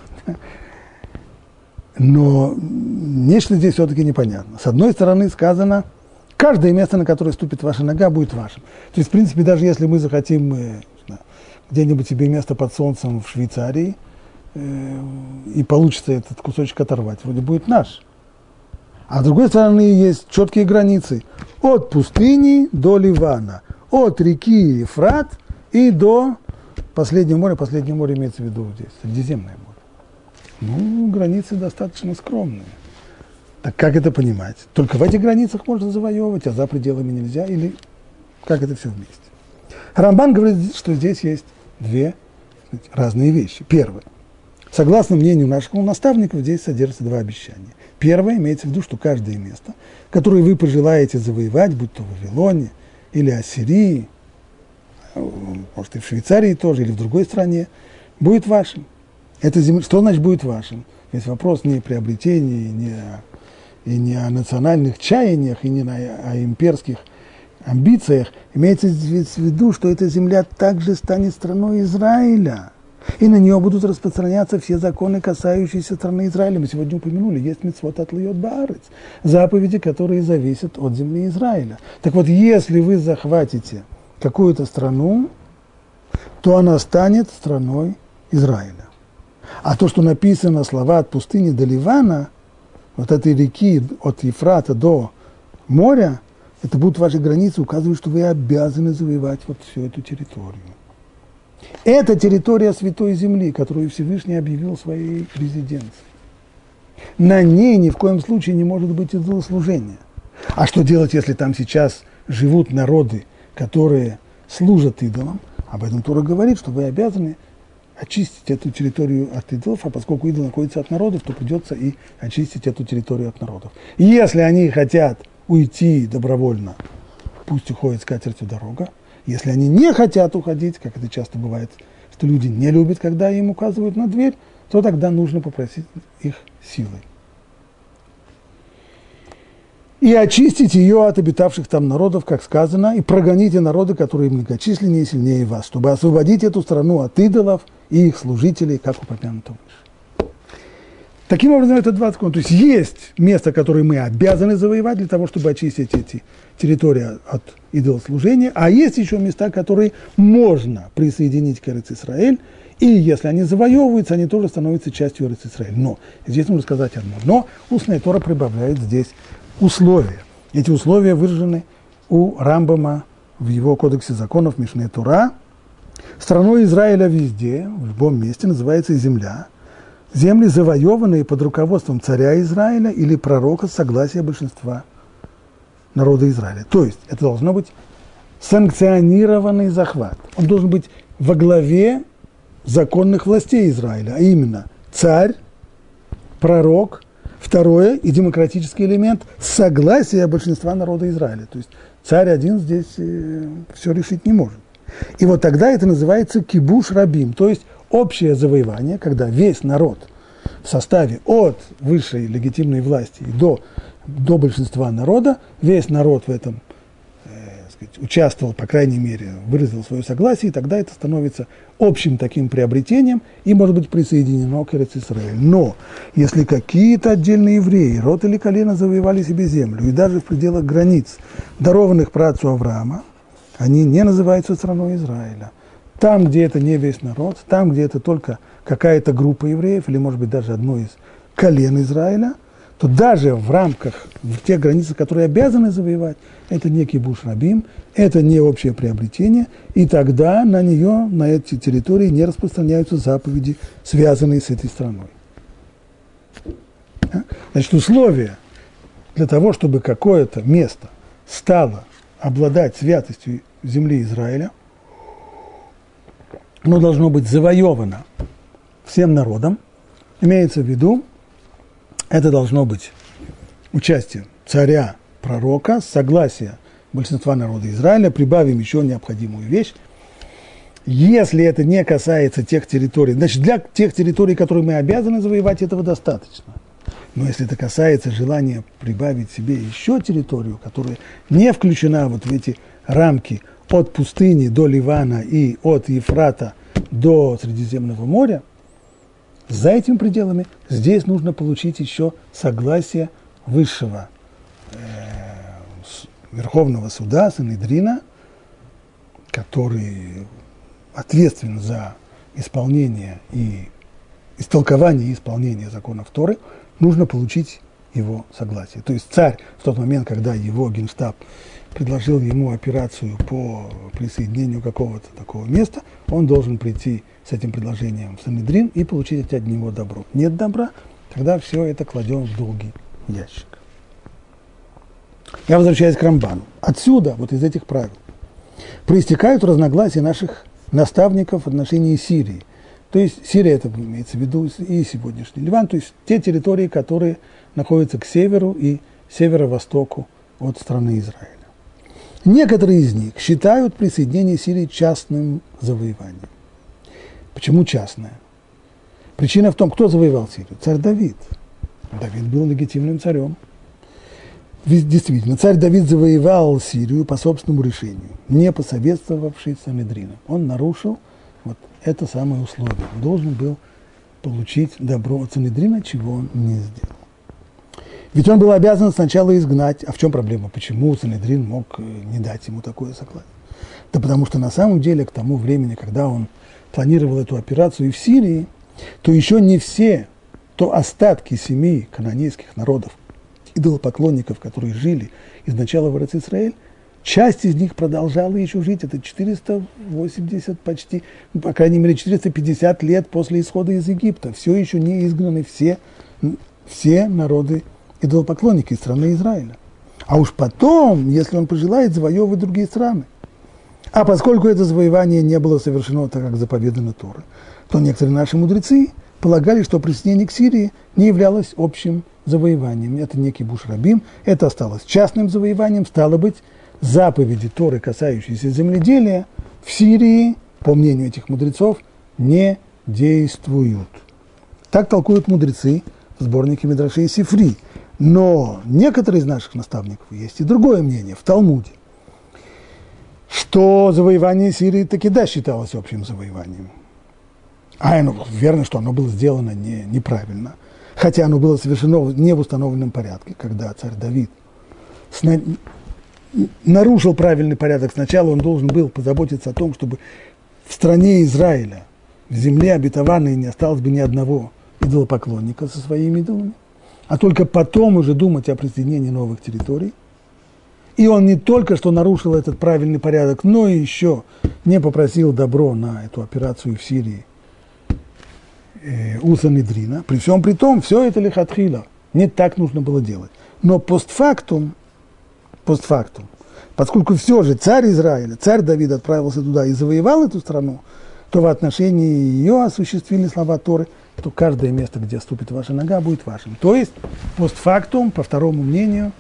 Но нечто здесь все-таки непонятно. С одной стороны сказано, каждое место, на которое ступит ваша нога, будет вашим. То есть, в принципе, даже если мы захотим где-нибудь себе место под солнцем в Швейцарии, и получится этот кусочек оторвать, вроде будет наш. А с другой стороны есть четкие границы. От пустыни до Ливана, от реки Ефрат и до последнего моря. Последнее море имеется в виду здесь, Средиземное море. Ну, границы достаточно скромные. Так как это понимать? Только в этих границах можно завоевывать, а за пределами нельзя? Или как это все вместе? Харамбан говорит, что здесь есть две разные вещи. Первое. Согласно мнению наших наставников, здесь содержится два обещания. Первое, имеется в виду, что каждое место, которое вы пожелаете завоевать, будь то в Вавилоне или Ассирии, может и в Швейцарии тоже, или в другой стране, будет вашим. Это земля, что значит будет вашим? Здесь вопрос не о приобретении, не о, и не о национальных чаяниях, и не на, о имперских амбициях. Имеется в виду, что эта земля также станет страной Израиля. И на нее будут распространяться все законы, касающиеся страны Израиля. Мы сегодня упомянули, есть мицвот атлиот баарец, заповеди, которые зависят от земли Израиля. Так вот, если вы захватите какую-то страну, то она станет страной Израиля. А то, что написано, слова от пустыни до Ливана, вот этой реки от Ефрата до моря, это будут ваши границы, указывают, что вы обязаны завоевать вот всю эту территорию. Это территория Святой Земли, которую Всевышний объявил своей резиденцией. На ней ни в коем случае не может быть идолослужения. А что делать, если там сейчас живут народы, которые служат идолам? Об этом Тора говорит, что вы обязаны очистить эту территорию от идолов, а поскольку идол находится от народов, то придется и очистить эту территорию от народов. И если они хотят уйти добровольно, пусть уходит скатертью дорога. Если они не хотят уходить, как это часто бывает, что люди не любят, когда им указывают на дверь, то тогда нужно попросить их силой. И очистить ее от обитавших там народов, как сказано, и прогоните народы, которые многочисленнее и сильнее вас, чтобы освободить эту страну от идолов и их служителей, как упомянуто выше. Таким образом, это двадцать секунд. То есть есть место, которое мы обязаны завоевать для того, чтобы очистить эти территории от идолослужения, а есть еще места, которые можно присоединить к Эрец-Исраэль, и если они завоевываются, они тоже становятся частью Эрец-Исраэль. Но здесь нужно сказать одно. Но устная Тора прибавляет здесь условия. Эти условия выражены у Рамбама в его кодексе законов Мишне Тура. Страной Израиля везде, в любом месте, называется земля. Земли, завоеванные под руководством царя Израиля или пророка с согласия большинства народа Израиля. То есть это должно быть санкционированный захват. Он должен быть во главе законных властей Израиля, а именно царь, пророк. Второе, и демократический элемент согласия большинства народа Израиля. То есть царь один здесь э, все решить не может. И вот тогда это называется кибуш рабим, то есть общее завоевание, когда весь народ в составе от высшей легитимной власти до, до большинства народа, весь народ в этом э, сказать, участвовал, по крайней мере, выразил свое согласие, и тогда это становится общим таким приобретением и, может быть, присоединено к Эрец-Исраэль. Но если какие-то отдельные евреи, род или колено завоевали себе землю, и даже в пределах границ, дарованных праотцу Авраама, они не называются страной Израиля. Там, где это не весь народ, там, где это только какая-то группа евреев, или, может быть, даже одно из колен Израиля, то даже в рамках, в тех границах, которые обязаны завоевать, это не кибуш рабим, это не общее приобретение, и тогда на нее, на эти территории не распространяются заповеди, связанные с этой страной. Значит, условия для того, чтобы какое-то место стало обладать святостью земли Израиля, оно должно быть завоевано всем народом, имеется в виду, это должно быть участие царя, пророка, согласие большинства народа Израиля. Прибавим еще необходимую вещь. Если это не касается тех территорий, значит, для тех территорий, которые мы обязаны завоевать, этого достаточно. Но если это касается желания прибавить себе еще территорию, которая не включена вот в эти рамки от пустыни до Ливана и от Ефрата до Средиземного моря, за этими пределами здесь нужно получить еще согласие высшего э, Верховного суда, Синедрина, который ответственен за исполнение и истолкование и исполнение законов Торы, нужно получить его согласие. То есть царь в тот момент, когда его генштаб предложил ему операцию по присоединению какого-то такого места, он должен прийти с этим предложением в Синедрин и получить от него добро. Нет добра, тогда все это кладем в долгий ящик. Я возвращаюсь к Рамбану. Отсюда, вот из этих правил, проистекают разногласия наших наставников в отношении Сирии. То есть Сирия, это имеется в виду и сегодняшний Ливан, то есть те территории, которые находятся к северу и северо-востоку от страны Израиля. Некоторые из них считают присоединение Сирии частным завоеванием. Почему частное? Причина в том, кто завоевал Сирию? Царь Давид. Давид был легитимным царем. Действительно, царь Давид завоевал Сирию по собственному решению, не посоветовавшись с Синедрином. Он нарушил вот это самое условие. Он должен был получить добро от Синедрина, чего он не сделал. Ведь он был обязан сначала изгнать. А в чем проблема? Почему Синедрин мог не дать ему такое согласие? Да потому что на самом деле к тому времени, когда он планировал эту операцию и в Сирии, то еще не все, то остатки семи кананейских народов, идолопоклонников, которые жили изначально в Эрец-Исраэль, часть из них продолжала еще жить. Это четыреста восемьдесят почти, ну, по крайней мере, четыреста пятьдесят лет после исхода из Египта. Все еще не изгнаны все, все народы идолопоклонники из страны Израиля. А уж потом, если он пожелает, завоевывать другие страны. А поскольку это завоевание не было совершено так, как заповедано Торой, то некоторые наши мудрецы полагали, что присоединение к Сирии не являлось общим завоеванием. Это не кибуш рабим, это осталось частным завоеванием. Стало быть, заповеди Торы, касающиеся земледелия, в Сирии, по мнению этих мудрецов, не действуют. Так толкуют мудрецы в сборнике Мидрашей Сифри. Но некоторые из наших наставников, есть и другое мнение в Талмуде, что завоевание Сирии таки да считалось общим завоеванием. А ну, верно, что оно было сделано не, неправильно, хотя оно было совершено не в установленном порядке, когда царь Давид сна... нарушил правильный порядок. Сначала он должен был позаботиться о том, чтобы в стране Израиля, в земле обетованной, не осталось бы ни одного идолопоклонника со своими идолами, а только потом уже думать о присоединении новых территорий. И он не только что нарушил этот правильный порядок, но и еще не попросил добро на эту операцию в Сирии э, у Синедрина. При всем при том, все это лихатхила. Не так нужно было делать. Но постфактум, постфактум, поскольку все же царь Израиля, царь Давид отправился туда и завоевал эту страну, то в отношении ее осуществили слова Торы, что каждое место, где ступит ваша нога, будет вашим. То есть постфактум, по второму мнению,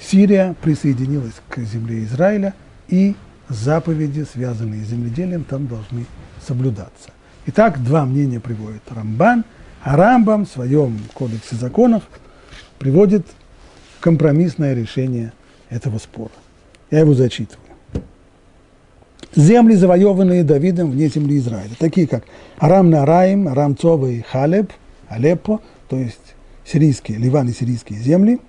Сирия присоединилась к земле Израиля, и заповеди, связанные с земледелием, там должны соблюдаться. Итак, два мнения приводит Рамбан, а Рамбам в своем кодексе законов приводит компромиссное решение этого спора. Я его зачитываю. Земли, завоеванные Давидом вне земли Израиля, такие как Арам-Нарайм, Арамцовый Халеб, Алеппо, то есть сирийские, Ливан и сирийские земли.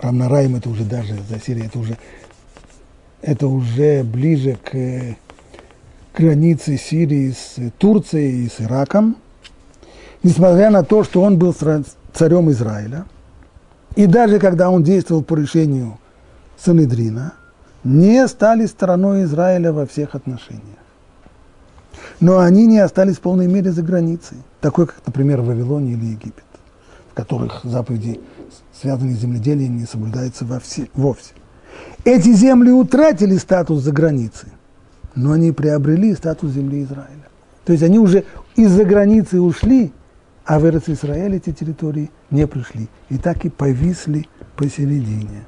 Арам-Нарайм — это уже даже за Сирией, это уже, это уже ближе к границе Сирии с Турцией и с Ираком. Несмотря на то, что он был царем Израиля, и даже когда он действовал по решению Синедрина, не стали стороной Израиля во всех отношениях. Но они не остались в полной мере за границей, такой, как, например, Вавилон или Египет, в которых заповеди, связанные с земледелием, не соблюдаются вовсе, вовсе. Эти земли утратили статус за границей, но они приобрели статус земли Израиля. То есть они уже из-за границы ушли, а в Эрец-Исраэль эти территории не пришли. И так и повисли посередине.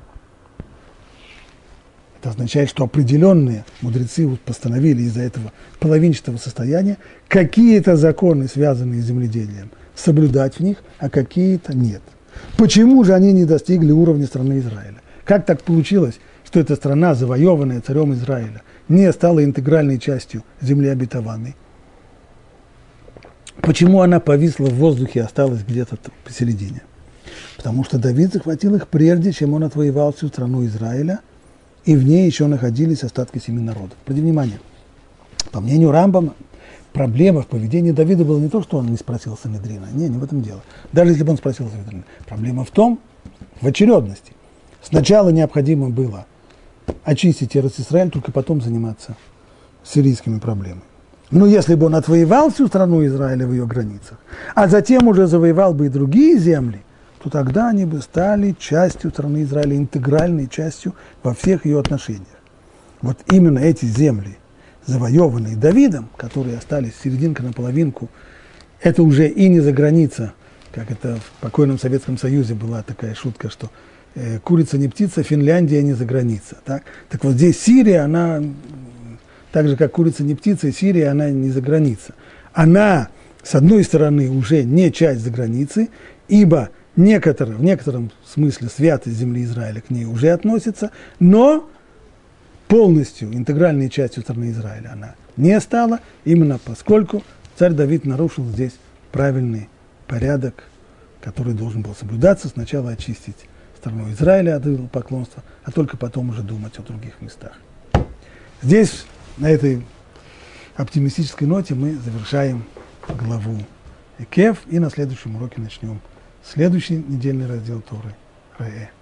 Это означает, что определенные мудрецы постановили из-за этого половинчатого состояния какие-то законы, связанные с земледелием, соблюдать в них, а какие-то нет. Почему же они не достигли уровня страны Израиля? Как так получилось, что эта страна, завоеванная царем Израиля, не стала интегральной частью земли обетованной? Почему она повисла в воздухе и осталась где-то посередине? Потому что Давид захватил их прежде, чем он отвоевал всю страну Израиля, и в ней еще находились остатки семи народов. Обратите внимание, по мнению Рамбама, проблема в поведении Давида была не то, что он не спросил Синедрина. Не, не в этом дело. Даже если бы он спросил Синедрина. Проблема в том, в очередности. Сначала необходимо было очистить Эрец-Исраэль, только потом заниматься сирийскими проблемами. Но если бы он отвоевал всю страну Израиля в ее границах, а затем уже завоевал бы и другие земли, то тогда они бы стали частью страны Израиля, интегральной частью во всех ее отношениях. Вот именно эти земли, завоеванные Давидом, которые остались серединка на половинку, это уже и не за граница, как это в покойном Советском Союзе была такая шутка, что э, курица не птица, Финляндия не за граница. Так? Так вот здесь Сирия, она, так же как курица не птица, Сирия, она не за граница. Она, с одной стороны, уже не часть за границы, ибо некоторые, в некотором смысле святость земли Израиля к ней уже относится, но полностью интегральной частью страны Израиля она не стала, именно поскольку царь Давид нарушил здесь правильный порядок, который должен был соблюдаться: сначала очистить страну Израиля от идолопоклонства, а только потом уже думать о других местах. Здесь, на этой оптимистической ноте мы завершаем главу Экев и на следующем уроке начнем следующий недельный раздел Торы РЭЭ.